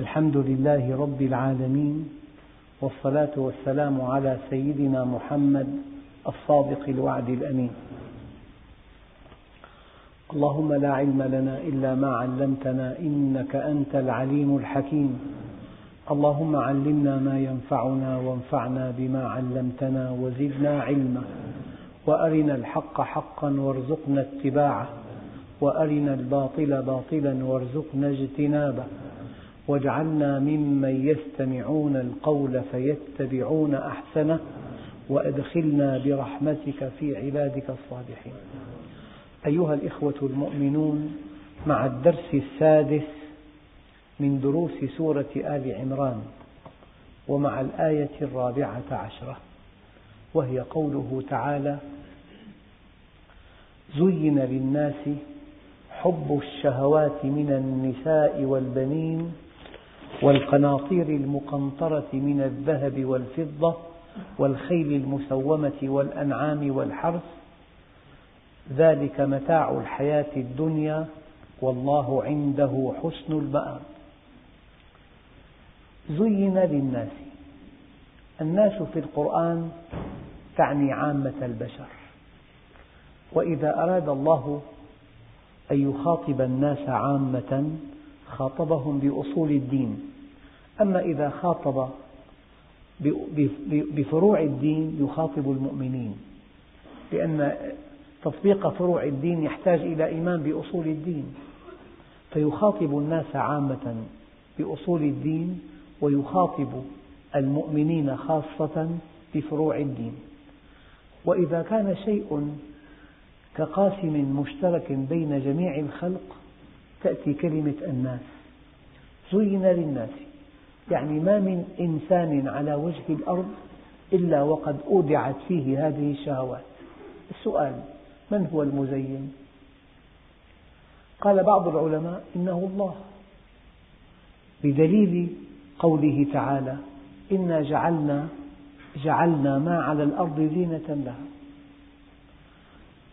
الحمد لله رب العالمين، والصلاة والسلام على سيدنا محمد الصادق الوعد الأمين. اللهم لا علم لنا إلا ما علمتنا إنك أنت العليم الحكيم. اللهم علمنا ما ينفعنا وانفعنا بما علمتنا وزدنا علما، وأرنا الحق حقا وارزقنا اتباعه، وأرنا الباطل باطلا وارزقنا اجتنابه، واجعلنا ممن يستمعون القول فيتبعون أحسنه، وأدخلنا برحمتك في عبادك الصالحين. أيها الإخوة المؤمنون، مع الدرس السادس من دروس سورة آل عمران، ومع الآية 14، وهي قوله تعالى: زين للناس حب الشهوات من النساء والبنين والقناطير المقنطرة من الذهب والفضة والخيل المسومة والأنعام والحرث، ذلك متاع الحياة الدنيا والله عنده حسن المآب. زين للناس، الناس في القرآن تعني عامة البشر، وإذا أراد الله أن يخاطب الناس عامة خاطبهم بأصول الدين، أما إذا خاطب بفروع الدين يخاطب المؤمنين، لأن تطبيق فروع الدين يحتاج إلى إيمان بأصول الدين، فيخاطب الناس عامة بأصول الدين، ويخاطب المؤمنين خاصة بفروع الدين. وإذا كان شيء كقاسم مشترك بين جميع الخلق تأتي كلمة الناس. زين للناس يعني ما من إنسان على وجه الأرض إلا وقد أودعت فيه هذه الشهوات. السؤال: من هو المزين؟ قال بعض العلماء: إنه الله، بدليل قوله تعالى: إنا جعلنا ما على الأرض زينة لها.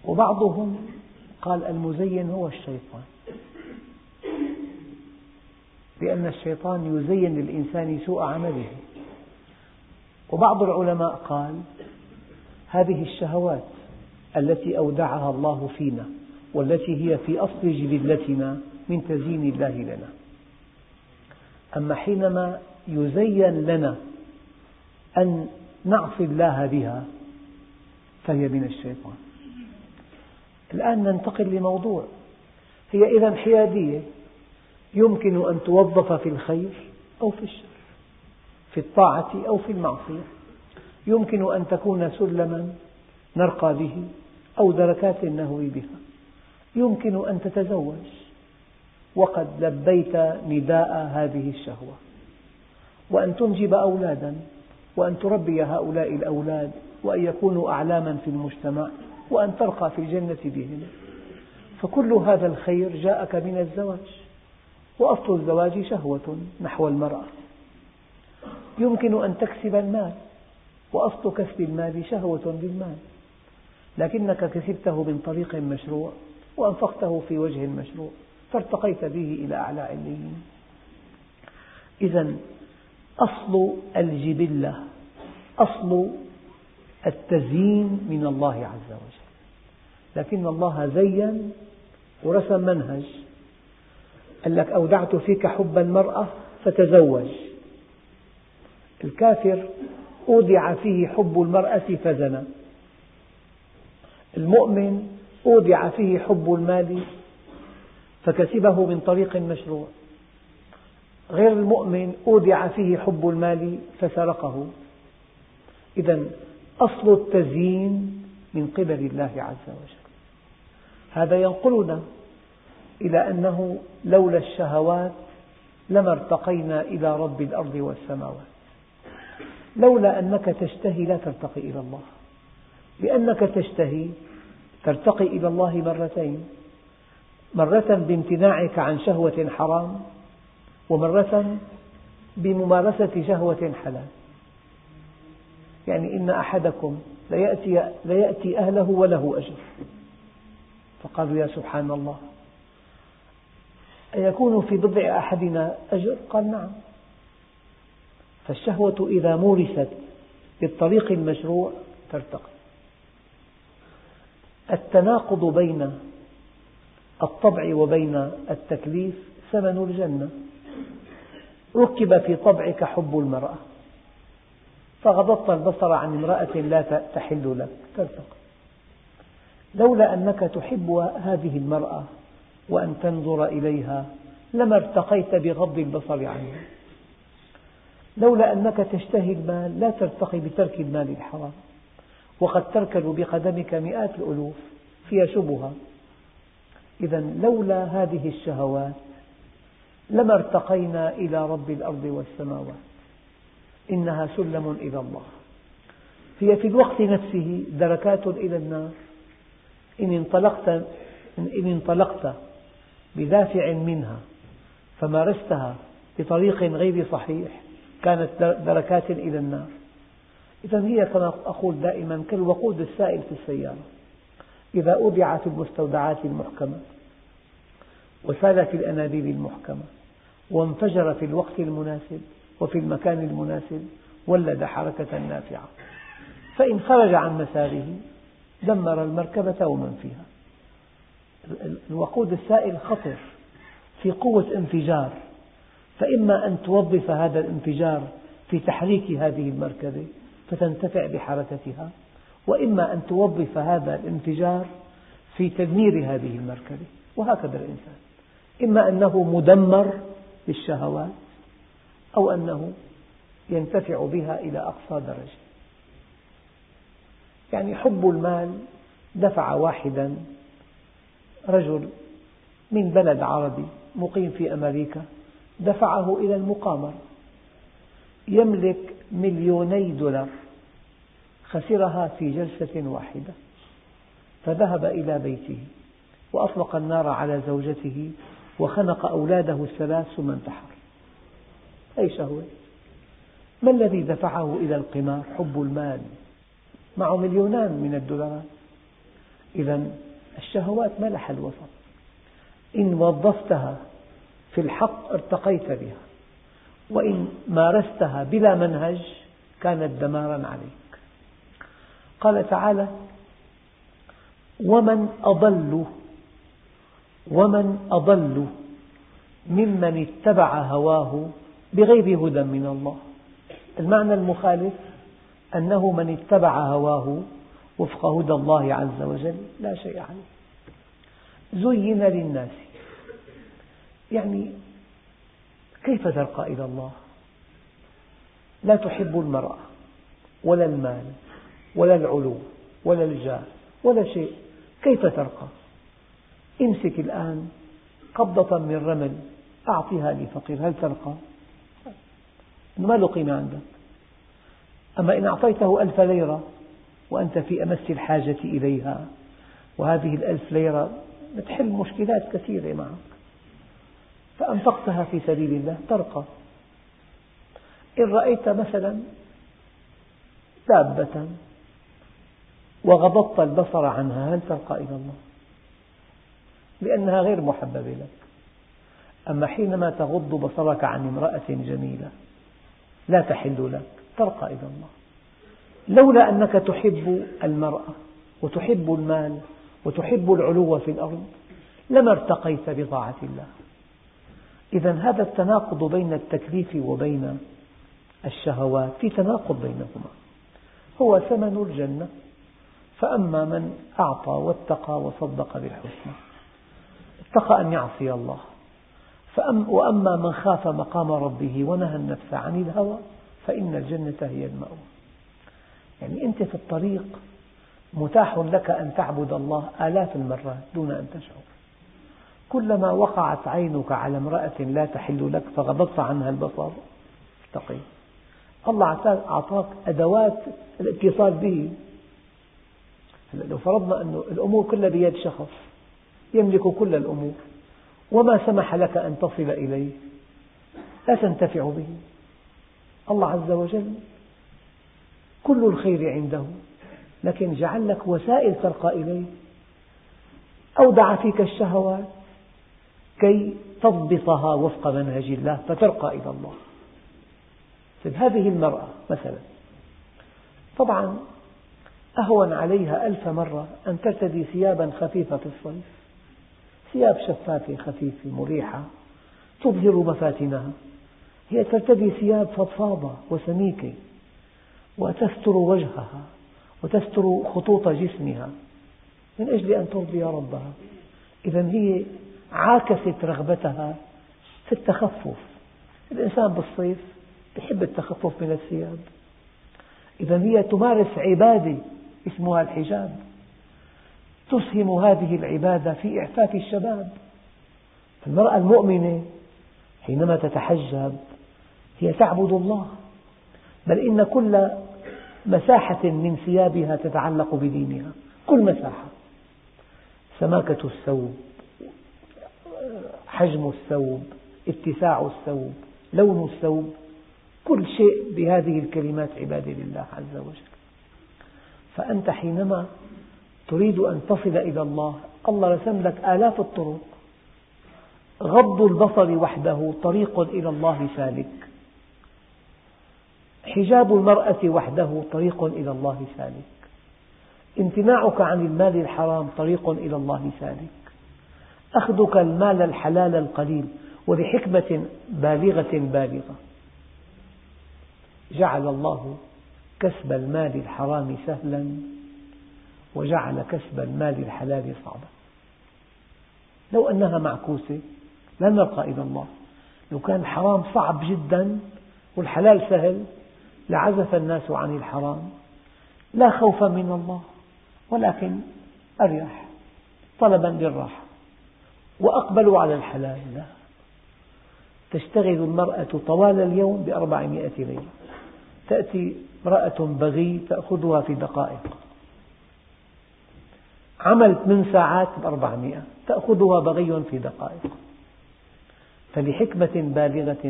وبعضهم قال: المزين هو الشيطان، لأن الشيطان يزين للإنسان سوء عمله. وبعض العلماء قال: هذه الشهوات التي أودعها الله فينا والتي هي في أصل جبلتنا من تزيين الله لنا. أما حينما يزين لنا أن نعصي الله بها فهي من الشيطان. الآن ننتقل لموضوع، هي إذا حيادية، يمكن أن توظف في الخير أو في الشر، في الطاعة أو في المعصية، يمكن أن تكون سلما نرقى به أو دركات نهوي بها، يمكن أن تتزوج وقد لبيت نداء هذه الشهوة، وأن تنجب أولادا، وأن تربي هؤلاء الأولاد، وأن يكونوا أعلاما في المجتمع، وأن ترقى في الجنة بهم. فكل هذا الخير جاءك من الزواج، وأصل الزواج شهوة نحو المرأة. يمكن أن تكسب المال، وأصل كسب المال شهوة للمال، لكنك كسبته من طريق مشروع وأنفقته في وجه مشروع فارتقيت به إلى أعلى عليين. إذا أصل الجبلة، أصل التزيين من الله عز وجل، لكن الله زين ورسم منهج، قال لك: أودعت فيك حب المرأة فتزوج. الكافر أودع فيه حب المرأة فزنى، المؤمن أودع فيه حب المال فكسبه من طريق مشروع، غير المؤمن أودع فيه حب المال فسرقه. إذا أصل التزيين من قبل الله عز وجل. هذا ينقلنا إلى أنه لولا الشهوات لما ارتقينا إلى رب الأرض والسماوات. لولا أنك تشتهي لا ترتقي إلى الله، لأنك تشتهي ترتقي إلى الله مرتين: مرة بامتناعك عن شهوة حرام، ومرة بممارسة شهوة حلال. يعني إن أحدكم ليأتي أهله وله أجر، فقالوا: يا سبحان الله، أيكون في بضع أحدنا أجر؟ قال نعم. فالشهوة إذا مورثت بالطريق المشروع ترتقي. التناقض بين الطبع وبين التكليف ثمن الجنة. ركب في طبعك حب المرأة فغضضت البصر عن امرأة لا تحل لك ترتقي. لولا أنك تحب هذه المرأة وأن تنظر إليها لما ارتقيت بغض البصر عنها. لولا أنك تشتهي المال لا ترتقي بترك المال الحرام، وقد تركب بقدمك مئات الألوف فيها شبهة. إذا لولا هذه الشهوات لما ارتقينا إلى رب الأرض والسماوات، إنها سلم إلى الله، هي في الوقت نفسه دركات إلى النار. إن انطلقت بدافع منها فمارستها بطريق غير صحيح كانت دركات إلى النار. إذا هي كما أقول دائما كالوقود السائل في السيارة، إذا أودعت المستودعات المحكمة وسالت الأنابيب المحكمة وانفجر في الوقت المناسب وفي المكان المناسب ولد حركة نافعة، فإن خرج عن مساره دمر المركبة ومن فيها. الوقود السائل خطر، في قوة انفجار، فإما أن توظف هذا الانفجار في تحريك هذه المركبة فتنتفع بحركتها، وإما أن توظف هذا الانفجار في تدمير هذه المركبة، وهكذا الإنسان، إما أنه مدمر بالشهوات أو أنه ينتفع بها إلى أقصى درجة. يعني حب المال دفع واحدا، رجل من بلد عربي مقيم في أمريكا، دفعه إلى المقامرة. يملك 2 مليون دولار، خسرها في جلسة واحدة، فذهب إلى بيته وأطلق النار على زوجته وخنق أولاده 3 ثم انتحر. أي شهوة! ما الذي دفعه إلى القمار؟ حب المال، معه 2 مليون دولار. إذا الشهوات ملح الوسط، إن وظفتها في الحق ارتقيت بها، وإن مارستها بلا منهج كانت دماراً عليك. قال تعالى: ومن أضل ممن اتبع هواه بغير هدى من الله. المعنى المخالف أنه من اتبع هواه وفق هدى الله عز وجل لا شيء عليه. زين للناس، يعني كيف ترقى إلى الله؟ لا تحب المرأة ولا المال ولا العلو ولا الجاه ولا شيء، كيف ترقى؟ امسك الآن قبضة من رمل أعطها لفقير، هل ترقى؟ ما له قيمة عندك. أما إن أعطيته 1000 ليرة وأنت في أمس الحاجة إليها، وهذه 1000 ليرة بتحل مشكلات كثيرة معك، فأنفقتها في سبيل الله، ترقى. إن رأيت مثلا دابة وغضضت البصر عنها، هل ترقى إلى الله؟ لأنها غير محببة لك. أما حينما تغض بصرك عن امرأة جميلة لا تحل لك، ترقى إلى الله. لولا أنك تحب المرأة وتحب المال وتحب العلو في الأرض لما ارتقيت بطاعة الله. إذا هذا التناقض بين التكليف وبين الشهوات، في تناقض بينهما، هو ثمن الجنة. فأما من أعطى واتقى وصدق بالحسنى اتقى أن يعصي الله، وأما من خاف مقام ربه ونهى النفس عن الهوى فإن الجنة هي المأوى. يعني أنت في الطريق متاح لك أن تعبد الله آلاف المرات دون أن تشعر. كلما وقعت عينك على امرأة لا تحل لك فغضبت عنها البصر ارتقي. الله أعطاك أدوات الاتصال به. لو فرضنا أن الأمور كلها بيد شخص يملك كل الأمور وما سمح لك أن تصل إليه لا تنتفع به. الله عز وجل كل الخير عنده، لكن جعل لك وسائل ترقى إليه. أودع فيك الشهوات كي تضبطها وفق منهج الله فترقى إلى الله. هذه المرأة مثلا طبعا أهون عليها ألف مرة أن ترتدي ثيابا خفيفة في الصيف، ثياب شفافة خفيفة مريحة تظهر مفاتنها، هي ترتدي ثياب فضفاضة وسميكة وتستر وجهها وتستر خطوط جسمها من أجل أن ترضي ربها. إذن هي عاكست رغبتها في التخفف، الإنسان بالصيف يحب التخفف من الثياب، إذن هي تمارس عبادة اسمها الحجاب، تسهم هذه العبادة في إعفاف الشباب. المرأة المؤمنة حينما تتحجب هي تعبد الله، بل إن كل مساحة من ثيابها تتعلق بدينها، كل مساحة، سماكة الثوب، حجم الثوب، اتساع الثوب، لون الثوب، كل شيء بهذه الكلمات عبادة لله عز وجل. فأنت حينما تريد أن تصل إلى الله، الله رسم لك آلاف الطرق، غض البصر وحده طريق إلى الله سالك، حجاب المرأة وحده طريق إلى الله سالك، امتناعك عن المال الحرام طريق إلى الله سالك، أخذك المال الحلال القليل ولحكمة بالغة، جعل الله كسب المال الحرام سهلا وجعل كسب المال الحلال صعبا. لو أنها معكوسة لن نرقى إلى الله، لو كان الحرام صعب جدا والحلال سهل لعزف الناس عن الحرام لا خوفا من الله ولكن أريح طلبا للراحة، وأقبلوا على الحلال. لا، تشتغل المرأة طوال اليوم ب400 ليرة، تأتي امرأة بغي تأخذها في دقائق، عملت من ساعات ب400 تأخذها بغي في دقائق. فلحكمة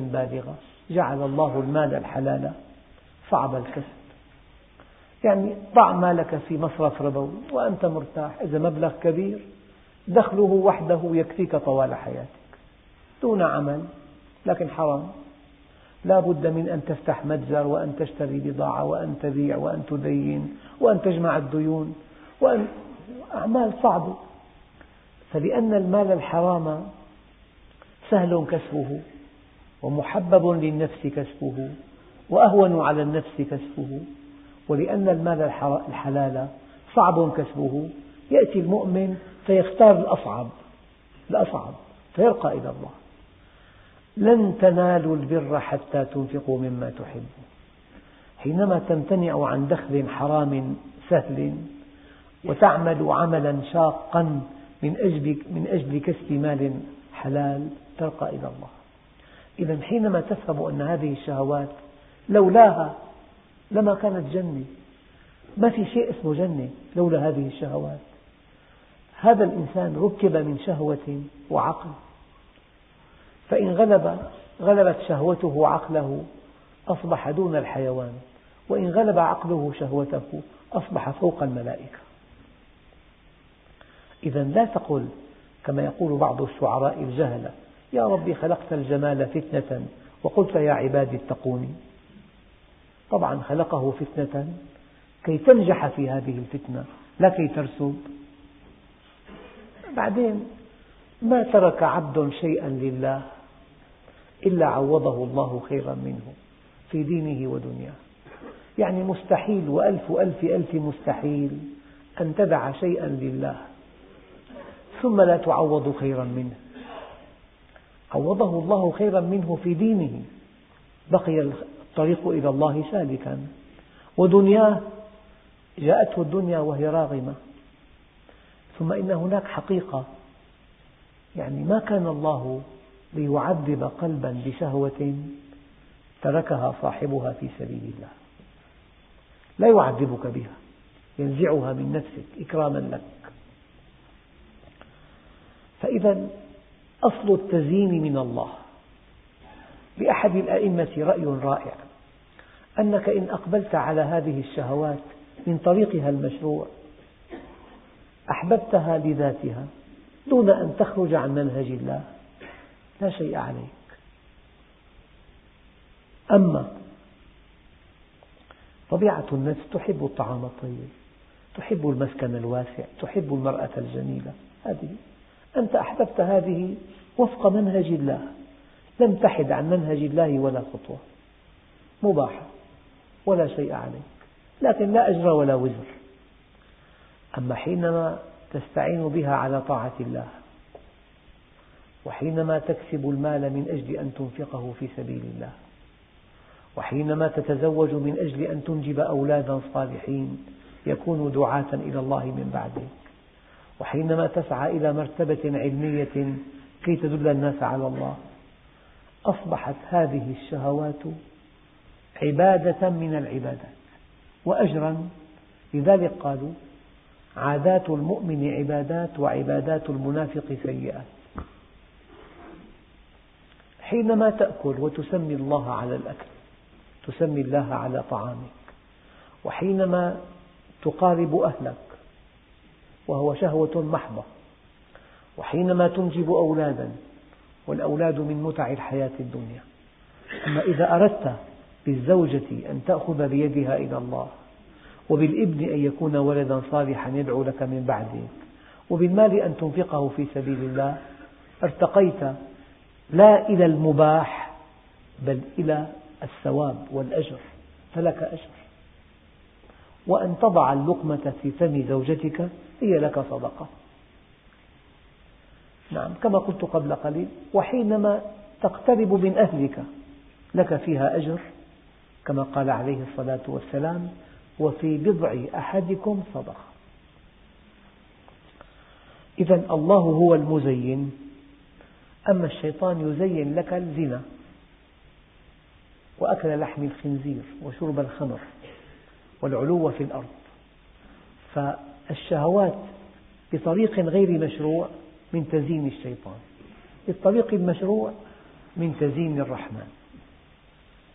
بالغة جعل الله المال الحلال صعب الكسب، يعني ضع مالك في مصرف ربوي وأنت مرتاح، إذا مبلغ كبير دخله وحده يكفيك طوال حياتك دون عمل، لكن حرام، لا بد من أن تفتح متجر وأن تشتري بضاعة وأن تبيع وأن تدين وأن تجمع الديون وأن أعمال صعبة. فلأن المال الحرام سهل كسبه ومحبب للنفس كسبه وأهون على النفس كسبه، ولأن المال الحلال صعب كسبه يأتي المؤمن فيختار الأصعب فيرقى إلى الله. لن تنالوا البر حتى تنفقوا مما تحبون. حينما تمتنع عن دخل حرام سهل وتعمل عملا شاقا من أجل كسب مال حلال ترقى إلى الله. إذا حينما تفهم أن هذه الشهوات لولاها لما كانت جنة، ما في شيء اسمه جنة لولا هذه الشهوات. هذا الإنسان ركب من شهوة وعقل، فإن غلبت شهوته عقله أصبح دون الحيوان، وإن غلب عقله شهوته أصبح فوق الملائكة. إذا لا تقل كما يقول بعض الشعراء الجهلة: يا ربي خلقت الجمال فتنة وقلت يا عبادي اتقوني. طبعا خلقه فتنة كي تنجح في هذه الفتنة لا كي ترسب. بعدين: ما ترك عبد شيئا لله إلا عوضه الله خيرا منه في دينه ودنياه. يعني مستحيل وألف ألف ألف مستحيل أن تدع شيئا لله ثم لا تعوض خيرا منه. عوضه الله خيرا منه في دينه، بقي الطريق إلى الله سالكا، ودنياه جاءته الدنيا وهي راغمة. ثم إن هناك حقيقة، يعني ما كان الله ليعذب قلبا بشهوة تركها صاحبها في سبيل الله، لا يعذبك بها، ينزعها من نفسك إكراما لك. فإذا أصل التزيين من الله. لأحد الأئمة رأي رائع: أنك إن أقبلت على هذه الشهوات من طريقها المشروع أحببتها لذاتها دون أن تخرج عن منهج الله، لا شيء عليك. أما طبيعة الناس تحب الطعام الطيب، تحب المسكن الواسع، تحب المرأة الجميلة، هذه أنت أحببت هذه وفق منهج الله، لم تحد عن منهج الله ولا خطوة، مباحة ولا شيء عليك، لكن لا أجر ولا وزر. أما حينما تستعين بها على طاعة الله، وحينما تكسب المال من أجل أن تنفقه في سبيل الله، وحينما تتزوج من أجل أن تنجب أولادا صالحين يكونوا دعاة إلى الله من بعدك، وحينما تسعى إلى مرتبة علمية كي تدل الناس على الله، أصبحت هذه الشهوات عبادة من العبادات وأجرا. لذلك قالوا عادات المؤمن عبادات وعبادات المنافق سيئات. حينما تأكل وتسمي الله على الأكل، تسمي الله على طعامك، وحينما تقارب أهلك وهو شهوة محضة، وحينما تنجب أولادا والأولاد من متع الحياة الدنيا. أما إذا أردت بالزوجة أن تأخذ بيدها إلى الله، وبالابن أن يكون ولدا صالحا يدعو لك من بعدك، وبالمال أن تنفقه في سبيل الله، ارتقيت لا إلى المباح بل إلى الثواب والأجر، فلك أجر. وأن تضع اللقمة في فم زوجتك هي لك صدقة. نعم، كما قلت قبل قليل، وحينما تقترب من أهلك لك فيها أجر، كما قال عليه الصلاة والسلام: وفي بضع أحدكم صدقة. إذن الله هو المزين. أما الشيطان يزين لك الزنا وأكل لحم الخنزير وشرب الخمر والعلو في الأرض، فالشهوات بطريق غير مشروع من تزيين الشيطان، بالطريق المشروع من تزيين الرحمن.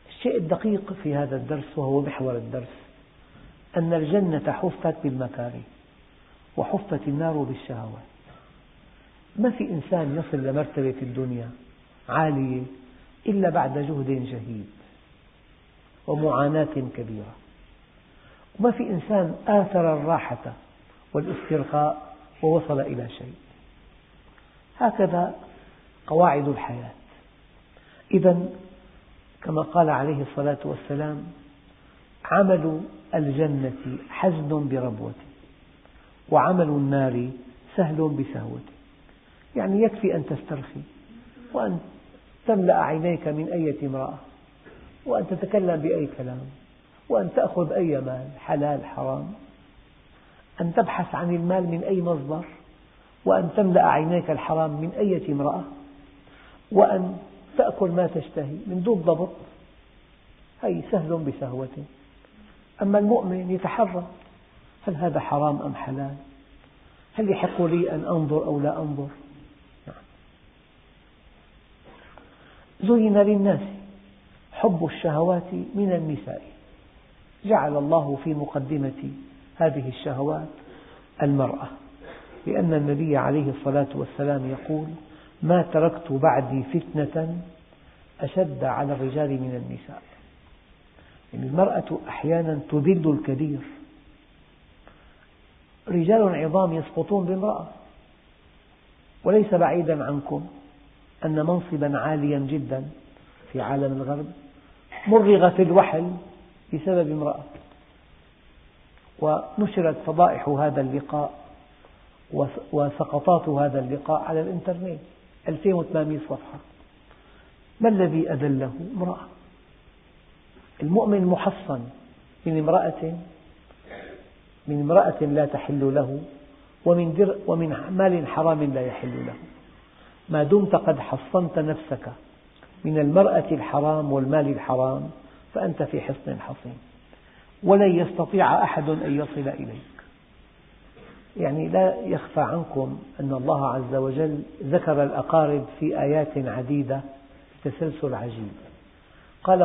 الشيء الدقيق في هذا الدرس وهو محور الدرس أن الجنة حفت بالمكاره وحفت النار بالشهوات. ما في إنسان يصل لمرتبة الدنيا عالية إلا بعد جهد جهيد ومعاناة كبيرة، وما في إنسان آثر الراحة والاسترخاء ووصل إلى شيء. هكذا قواعد الحياة. إذن كما قال عليه الصلاة والسلام: عمل الجنة حزن بربوته، وعمل النار سهل بسهوته. يعني يكفي أن تسترخي وأن تملأ عينيك من أي امرأة، وأن تتكلم بأي كلام، وأن تأخذ أي مال حلال حرام، أن تبحث عن المال من أي مصدر، وأن تملأ عينيك الحرام من أي امرأة، وأن تأكل ما تشتهي من دون ضبط. هي سهل بسهوته. أما المؤمن يتحرى: هل هذا حرام أم حلال؟ هل يحق لي أن أنظر أو لا أنظر؟ زين للناس حب الشهوات من النساء، جعل الله في مقدمة هذه الشهوات المرأة، لأن النبي عليه الصلاة والسلام يقول: ما تركت بعدي فتنة أشد على الرجال من النساء. يعني المرأة أحيانا تذل الكبير، رجال عظام يسقطون بامرأة. وليس بعيدا عنكم أن منصبا عاليا جدا في عالم الغرب مرغ في الوحل بسبب امرأة. ونشرت فضائح هذا اللقاء وسقطات هذا اللقاء على الإنترنت، 2800 صفحة. ما الذي أذله؟ امرأة. المؤمن محصن من امرأة لا تحل له، ومن مال حرام لا يحل له، ما دمت قد حصنت نفسك من المرأة الحرام والمال الحرام فأنت في حصن حصين، ولن يستطيع أحد أن يصل إليك. يعني لا يخفى عنكم أن الله عز وجل ذكر الأقارب في آيات عديدة بتسلسل عجيب. قال: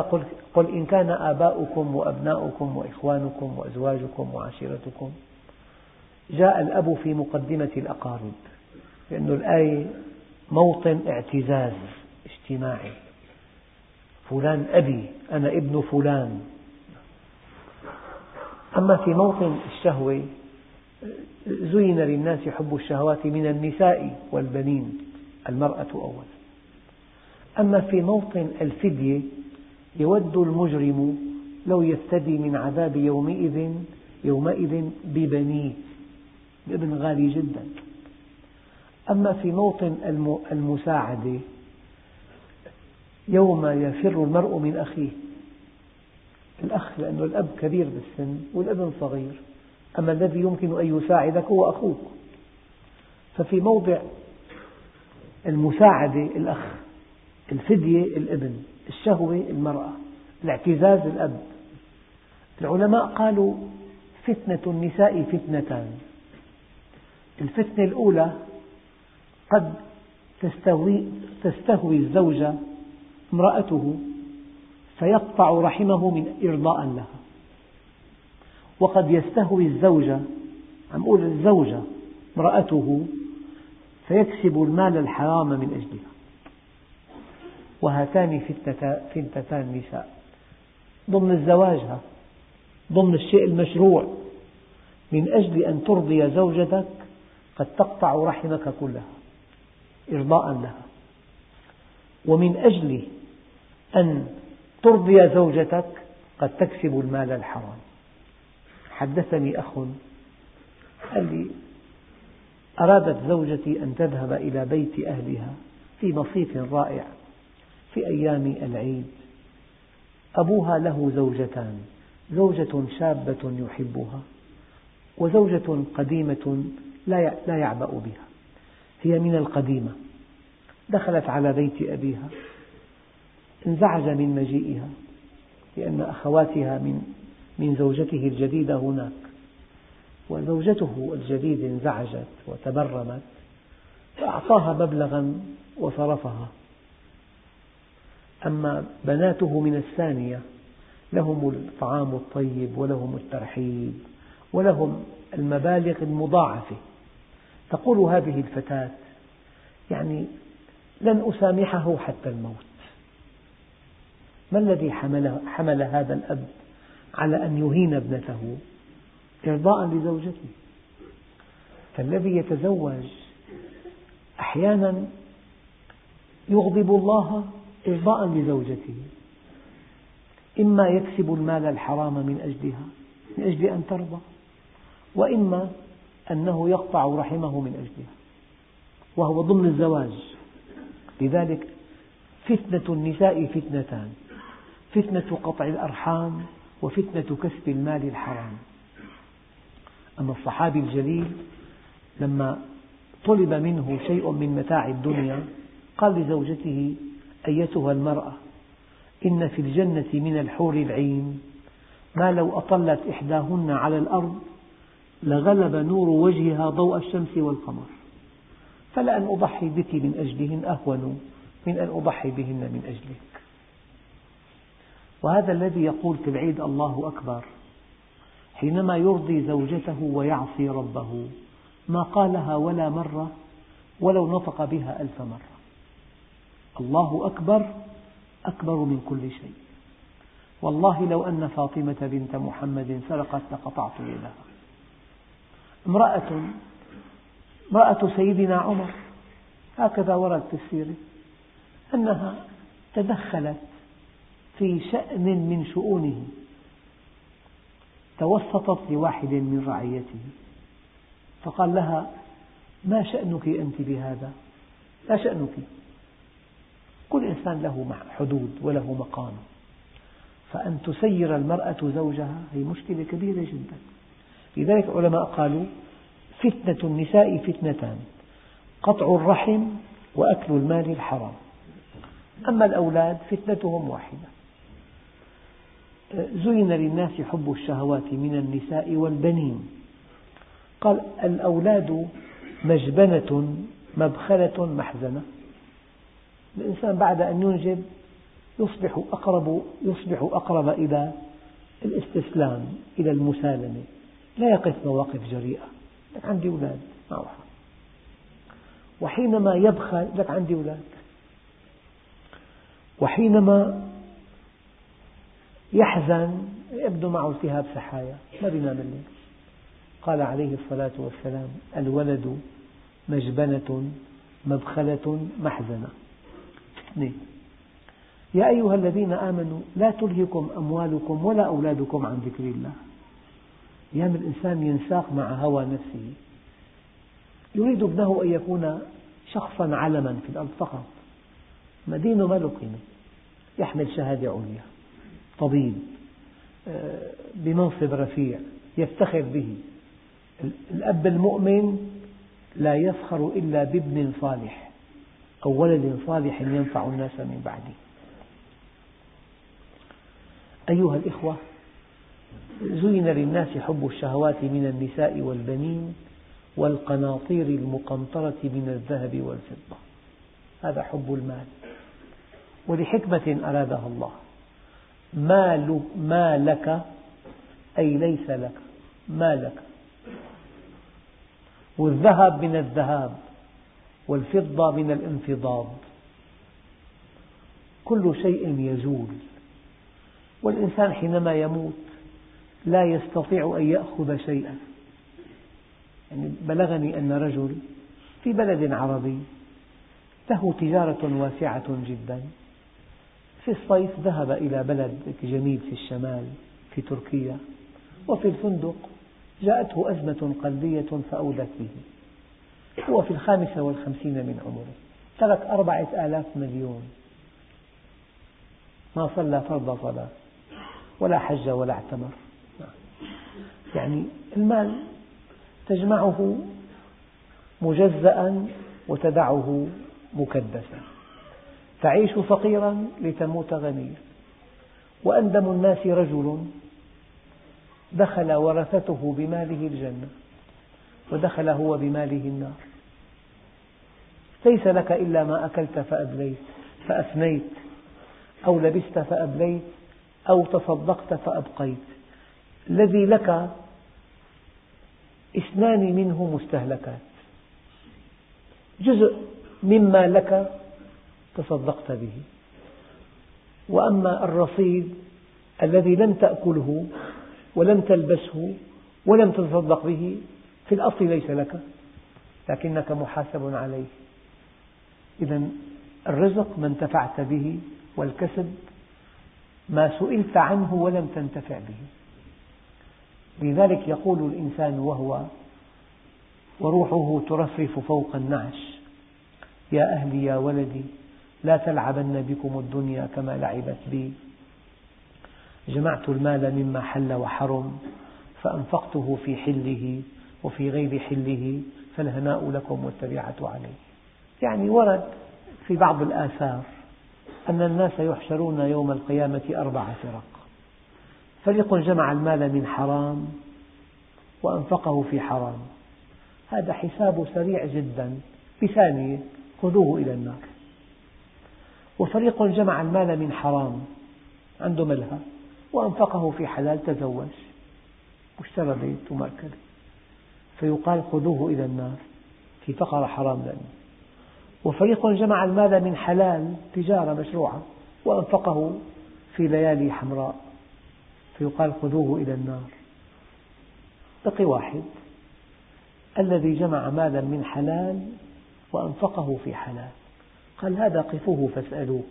قل إن كان آباؤكم وأبناؤكم وإخوانكم وأزواجكم وعشيرتكم. جاء الأب في مقدمة الأقارب، لأن الآية موطن اعتزاز اجتماعي، فلان أبي، أنا ابن فلان. أما في موطن الشهوة زين للناس حب الشهوات من النساء والبنين، المرأة أولا. أما في موطن الفدية يود المجرم لو يفتدي من عذاب يومئذ ببنيه، ابن غالي جدا. أما في موطن المساعدة يوم يفر المرء من أخيه، الأخ لأنه الأب كبير بالسن والابن صغير، أما الذي يمكن أن يساعدك هو أخوك. ففي موضع المساعدة الأخ، الفدية الابن، الشهوة المرأة، الاعتزاز الأب. العلماء قالوا فتنة النساء فتنتان، الفتنة الأولى قد تستهوي الزوجة امرأته فيقطع رحمه من إرضاء لها، وقد يستهوي الزوجة، عم أقول الزوجة، امرأته فيكسب المال الحرام من أجلها. وهاتان فتنتان النساء ضمن الزواج، ضمن الشيء المشروع. من أجل أن ترضي زوجتك قد تقطع رحمك كلها إرضاء لها، ومن أجل أن ترضي زوجتك قد تكسب المال الحرام. حدثني أخ قال لي أرادت زوجتي أن تذهب إلى بيت أهلها في مصيف رائع في أيام العيد، أبوها له زوجتان، زوجة شابة يحبها وزوجة قديمة لا يعبأ بها. هي من القديمة، دخلت على بيت أبيها، انزعج من مجيئها لأن أخواتها من زوجته الجديدة هناك، وزوجته الجديدة انزعجت وتبرمت، فأعطاها مبلغا وصرفها. أما بناته من الثانية لهم الطعام الطيب ولهم الترحيب ولهم المبالغ المضاعفة. تقول هذه الفتاة يعني لن أسامحه حتى الموت. ما الذي حمل هذا الأب على أن يهين ابنته؟ إرضاء لزوجته. فالذي يتزوج أحيانا يغضب الله إرضاء لزوجته، إما يكسب المال الحرام من أجلها من أجل أن ترضى، وإما أنه يقطع رحمه من أجلها، وهو ضمن الزواج. لذلك فتنة النساء فتنتان، فتنة قطع الأرحام وفتنة كسب المال الحرام. أما الصحابي الجليل لما طلب منه شيء من متاع الدنيا قال لزوجته: أيتها المرأة، إن في الجنة من الحور العين ما لو أطلت إحداهن على الأرض لغلب نور وجهها ضوء الشمس والقمر، فلأن أضحي بك من أجلهن أهون من أن أضحي بهن من أجلك. وهذا الذي يقول في العيد الله أكبر حينما يرضي زوجته ويعصي ربه، ما قالها ولا مرة ولو نطق بها 1000 مرة. الله أكبر أكبر من كل شيء. والله لو أن فاطمة بنت محمد سرقت لقطعت يدها. امرأة سيدنا عمر، هكذا ورد في السيرة أنها تدخلت في شأن من شؤونه، توسطت لواحد من رعيته فقال لها: ما شأنك أنت بهذا؟ ما شأنك؟ كل إنسان له حدود وله مقام، فأن تسير المرأة زوجها هي مشكلة كبيرة جدا. لذلك علماء قالوا فتنة النساء فتنتان، قطع الرحم وأكل المال الحرام. أما الأولاد فتنتهم واحدة، زين للناس حب الشهوات من النساء والبنين. قال الأولاد مجبنة مبخلة محزنة. الإنسان بعد أن ينجب يصبح أقرب إلى الاستسلام، إلى المسالمة، لا يقف مواقف جريئة. لك عندي أولاد ما أوحى، وحينما يبخل لك عندي أولاد وحينما يحزن يبدو معه التهاب سحايا، ما بينام الليل. قال عليه الصلاة والسلام: الولد مجبنة مبخلة محزنة. يا أيها الذين آمنوا لا تلهكم أموالكم ولا أولادكم عن ذكر الله. أيام الإنسان ينساق مع هوى نفسه، يريد ابنه أن يكون شخصاً علماً في الأرض فقط، مدينه ما له قيمة، يحمل شهادة عليا، طبيب، بمنصب رفيع يفتخر به. الأب المؤمن لا يفخر إلا بابن صالح أو ولد صالح ينفع الناس من بعده. أيها الإخوة، زين للناس حب الشهوات من النساء والبنين والقناطير المقنطرة من الذهب والفضة، هذا حب المال، ولحكمة أرادها الله. ما لك أي ليس لك، ما لك. والذهب من الذهاب والفضة من الانفضاض، كل شيء يزول. والإنسان حينما يموت لا يستطيع أن يأخذ شيئا. يعني بلغني أن رجل في بلد عربي له تجارة واسعة جدا، في الصيف ذهب إلى بلد جميل في الشمال في تركيا، وفي الفندق جاءته أزمة قلبية فأولت به. هو في 55 من عمره، ترك 4000 مليون، ما صلى فرض صلاة ولا حج ولا اعتمر. يعني المال تجمعه مجزأ وتدعه مكدسا، تعيش فقيرا لتموت غنيا. وأندم الناس رجل دخل ورثته بماله الجنة ودخل هو بماله النار. ليس لك إلا ما أكلت فأبليت فأفنيت، أو لبست فأبليت، أو تصدقت فأبقيت. الذي لك اثنان منه مستهلكات، جزء مما لك تصدقت به، وأما الرصيد الذي لم تأكله ولم تلبسه ولم تتصدق به في الأصل ليس لك، لكنك محاسب عليه. إذن الرزق ما انتفعت به، والكسب ما سئلت عنه ولم تنتفع به. لذلك يقول الإنسان وهو وروحه ترفرف فوق النعش: يا أهلي يا ولدي لا تلعبن بكم الدنيا كما لعبت بي، جمعت المال مما حل وحرم فأنفقته في حله وفي غير حله، فالهناء لكم والتبعة عليه. يعني ورد في بعض الآثار أن الناس يحشرون يوم القيامة 4 فرق: فريق جمع المال من حرام وأنفقه في حرام، هذا حساب سريع جدا، بثانية خذوه إلى النار. وفريق جمع المال من حرام عنده ملهى وأنفقه في حلال، تزوج واشترى بيت وما أكل، فيقال خذوه إلى النار في فقرة حرام لأنه. وفريق جمع المال من حلال، تجارة مشروعة، وأنفقه في ليالي حمراء، فيقال خذوه إلى النار. بقي واحد: الذي جمع مالا من حلال وأنفقه في حلال. قال هذا قفوه فاسألوه،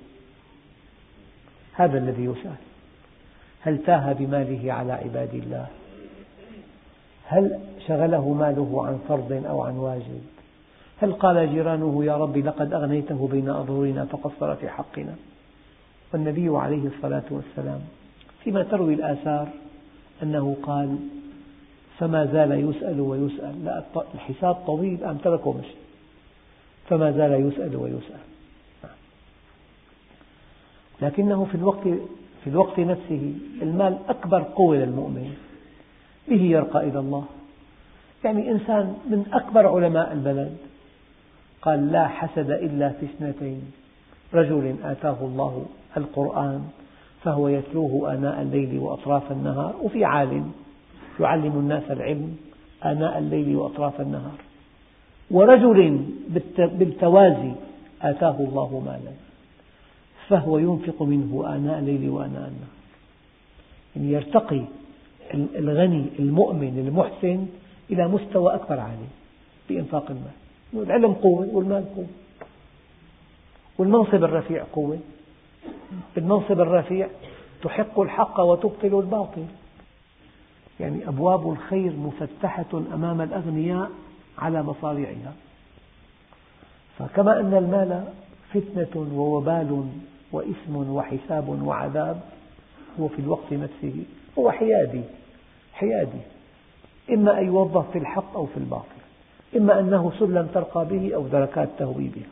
هذا الذي يسأل: هل تاه بماله على عباد الله؟ هل شغله ماله عن فرض أو عن واجب؟ هل قال جيرانه: يا رب لقد أغنيته بين أظهرنا فقصر في حقنا؟ والنبي عليه الصلاة والسلام فيما تروي الآثار أنه قال: فما زال يسأل ويسأل، لا الحساب طويل أم تركه مشي، فما زال يسأل ويسأل. لكنه في الوقت نفسه المال أكبر قوة للمؤمن، به يرقى إلى الله. يعني إنسان من أكبر علماء البلد قال: لا حسد إلا في 2، رجل آتاه الله القرآن فهو يتلوه آناء الليل وأطراف النهار، وفي عالم يعلم الناس العلم آناء الليل وأطراف النهار، ورجل بالتوازي آتاه الله مالا فهو ينفق منه آناء الليل وآناء النهار. يعني يرتقي الغني المؤمن المحسن إلى مستوى أكبر عالي بإنفاق المال. العلم قوة والمال قوة والمنصب الرفيع قوة. بالمنصب الرفيع تحق الحق وتبطل الباطل. يعني أبواب الخير مفتحة أمام الأغنياء على مصاريعها. فكما أن المال فتنة ووبال وإثم وحساب وعذاب، هو في الوقت نفسه هو حيادي، إما أن يوظف في الحق أو في الباطل، إما أنه سلم ترقى به أو دركات تهوي بها.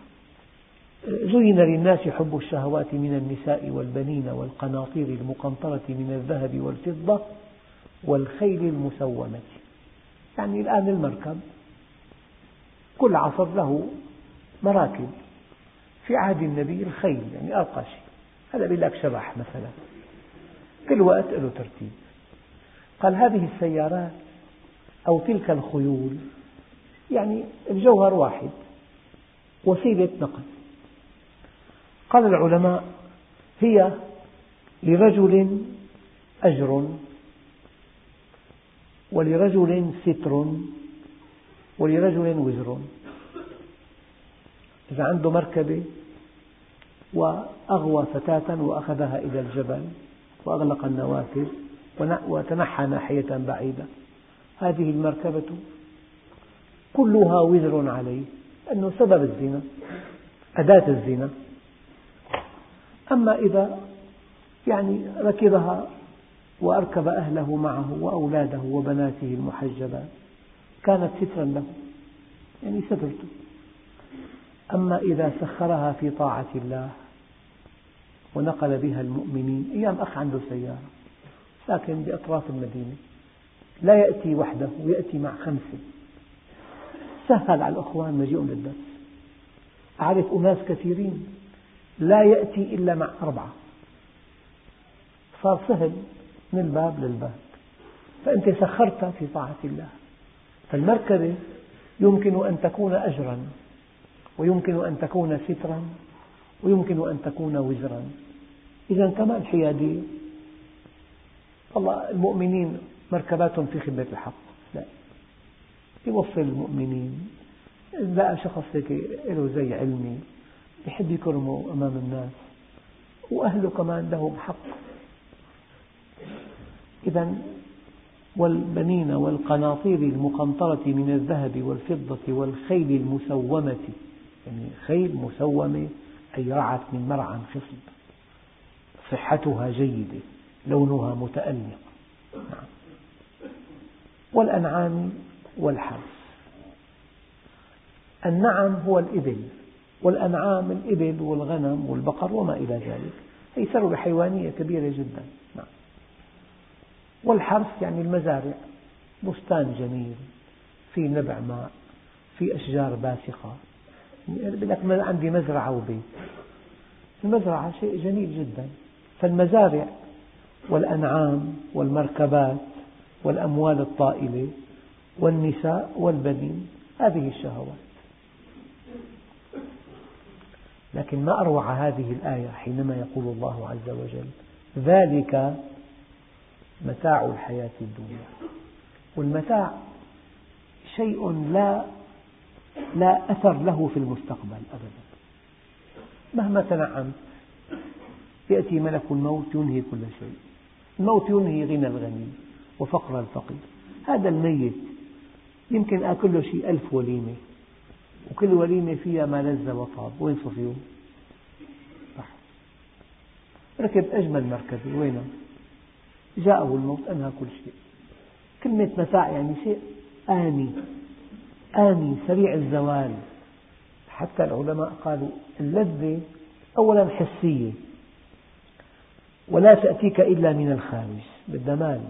زين للناس حب الشهوات من النساء والبنين والقناطير المقنطرة من الذهب والفضة والخيل المسومة. يعني الآن المركب كل عصر له مراكب، في عهد النبي الخيل يعني أرقى شيء، هذا بيقول لك شبح مثلا، كل وقت له ترتيب. قال هذه السيارات أو تلك الخيول، يعني الجوهر واحد، وسيلة نقل. قال العلماء هي لرجل أجر، ولرجل ستر، ولرجل وزر. إذا عنده مركبة وأغوى فتاة وأخذها إلى الجبل وأغلق النوافذ وتنحى ناحية بعيدة، هذه المركبة كلها وزر عليه، أنه سبب الزنا، أداة الزنا. أما إذا يعني ركبها وأركب أهله معه وأولاده وبناته المحجبات، كانت سترا له، يعني سترته. أما إذا سخرها في طاعة الله ونقل بها المؤمنين، أيام أخ عنده سيارة ساكن بأطراف المدينة، لا يأتي وحده، يأتي مع 5، سهل على الأخوان مجيئهم للدرس. أعرف أناس كثيرين لا يأتي إلا مع 4، صار سهل من الباب للباب، فأنت سخرت في طاعة الله. فالمركبة يمكن أن تكون أجراً، ويمكن أن تكون ستراً، ويمكن أن تكون وزراً. إذاً كمان حيادية. والله المؤمنين مركباتهم في خدمة الحق، لا يوصل المؤمنين. لا شخص له زي علمي يحب يكرمه أمام الناس، وأهله كمان لهم حق. إذن والبنين والقناطير المقنطرة من الذهب والفضة والخيل المسومة، يعني خيل مسومة أي رعت من مرعى خصب، صحتها جيدة، لونها متألق. والأنعام والحرث. النعم هو الإبل، والأنعام الإبل والغنم والبقر وما إلى ذلك، هي ثروة حيوانية كبيرة جدا. والحرث يعني المزارع، بستان جميل، فيه نبع ماء، فيه أشجار باسقة. يقول لك ما عندي مزرعة وبيت، المزرعة شيء جميل جدا. فالمزارع والأنعام والمركبات والأموال الطائلة والنساء والبنين، هذه الشهوات. لكن ما أروع هذه الآية حينما يقول الله عز وجل ذلك متاع الحياة الدنيا. والمتاع شيء لا أثر له في المستقبل أبدا، مهما تنعم يأتي ملك الموت ينهي كل شيء. الموت ينهي غنى الغني وفقر الفقير. هذا الميت يمكن أكله شيء 1000 وليمة، وكل وليمة فيها ما لذ وطاب، وين صفيه؟ ركب أجمل مركبة، وينه؟ جاءه الموت أنهى كل شيء. كلمة متاع يعني شيء آني سريع الزوال. حتى العلماء قالوا اللذة أولا حسية، ولا تأتيك إلا من الخارج، بدها مال،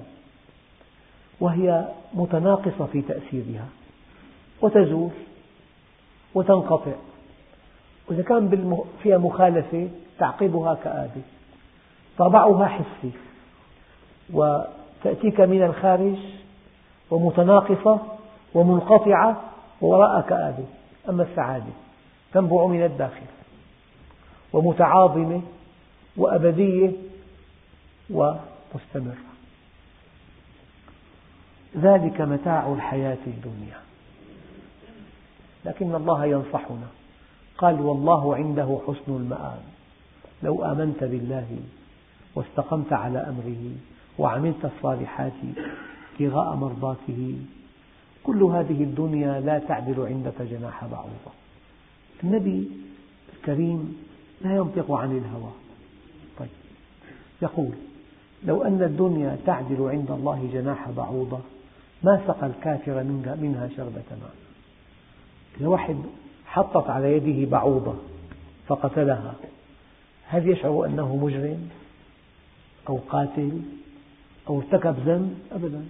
وهي متناقصة في تأثيرها، وتزول وتنقطع، وإذا كان فيها مخالفة تعقبها كآبة. طبعها حسي وتأتيك من الخارج ومتناقصة ومنقطعة ووراءها كآبة. أما السعادة تنبع من الداخل ومتعاظمة وأبدية ومستمرة. ذلك متاع الحياة الدنيا. لكن الله ينصحنا، قال والله عنده حسن المآب. لو آمنت بالله واستقمت على أمره وعملت الصالحات ابتغاء مرضاته كل هذه الدنيا لا تعدل عندك جناح بعوضة. النبي الكريم لا ينطق عن الهوى. طيب، يقول لو أن الدنيا تعدل عند الله جناح بعوضة ما سقى الكافر منها شربة ماء. إذا واحد حطت على يده بعوضة فقتلها، هل يشعر أنه مجرم أو قاتل أو ارتكب ذنب؟ أبدا،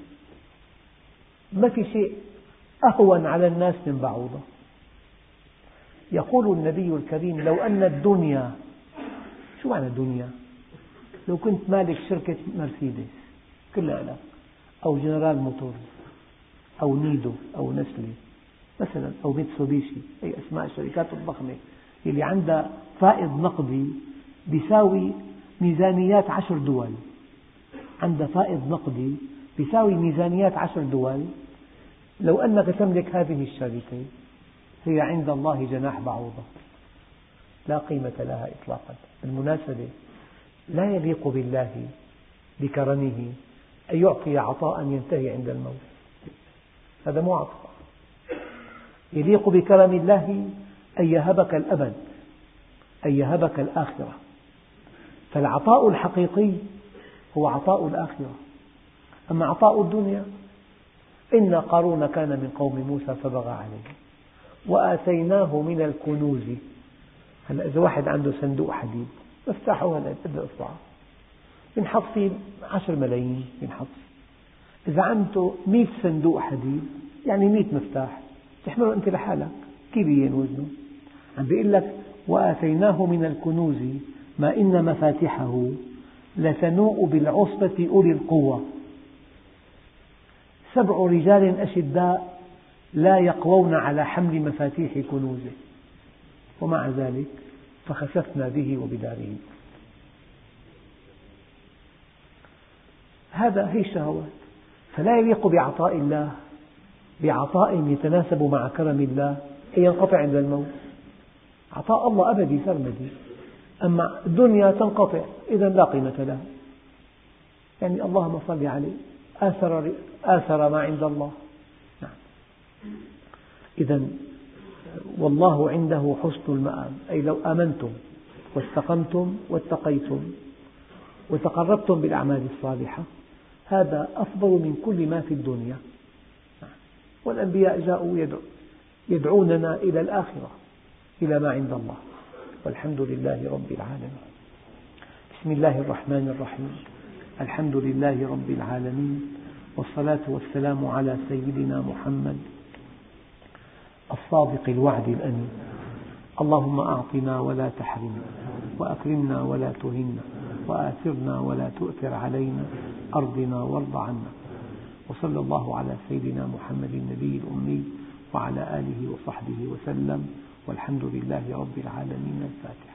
ما في شيء أهون على الناس من بعوضة. يقول النبي الكريم لو أن الدنيا، شو معنى الدنيا؟ لو كنت مالك شركة مرسيدس كلها لك، أو جنرال موتورز أو نيدو أو نسلي مثلا أو ميتسوبيشي، أي أسماء الشركات الضخمة اللي عندها فائض نقدي بيساوي ميزانيات 10 دول، عندها فائض نقدي بيساوي ميزانيات 10 دول. لو أنك تملك هذه الشركة هي عند الله جناح بعوضة، لا قيمة لها إطلاقا. بالمناسبة لا يليق بالله بكرمه أن يعطي عطاء ينتهي عند الموت، هذا مو عطاء. يليق بكرم الله أن يهبك الأبد، أن يهبك الآخرة. فالعطاء الحقيقي هو عطاء الآخرة. أما عطاء الدنيا، إن قارون كان من قوم موسى فبغى عليه وآتيناه من الكنوز. هلأ إذا واحد عنده صندوق حديد مفتاحه هلأ بده إصبعه، بنحط فيه 10 ملايين، بنحط. إذا عنده 100 صندوق حديد يعني 100 مفتاح، تحمله أنت لحالك، كيف يبين وزنه؟ عم بيقول لك وآتيناه من الكنوز ما إن مفاتحه لتنوء بالعصبة أولي القوة. 7 رجال أشداء لا يقوون على حمل مفاتيح كنوزه، ومع ذلك فخسفنا به وبداره. هذا هي الشهوات. فلا يليق بعطاء الله، بعطاء يتناسب مع كرم الله، أن ينقطع عند الموت. عطاء الله أبدي سرمدي، أما الدنيا تنقطع، إذا لا قيمة لها. يعني اللهم صل عليه آثر ما عند الله. نعم. إذا والله عنده حسن المآب، أي لو آمنتم واستقمتم واتقيتم وتقربتم بالأعمال الصالحة هذا أفضل من كل ما في الدنيا. والأنبياء جاءوا يدعوننا إلى الآخرة، إلى ما عند الله. والحمد لله رب العالمين. بسم الله الرحمن الرحيم. الحمد لله رب العالمين، والصلاة والسلام على سيدنا محمد الصادق الوعد الأمين. اللهم أعطنا ولا تحرمنا، وأكرمنا ولا تهنا، وآثرنا ولا تؤثر علينا، أرضنا وارض عنا. وصلى الله على سيدنا محمد النبي الأمي وعلى آله وصحبه وسلم، والحمد لله رب العالمين. الفاتحة.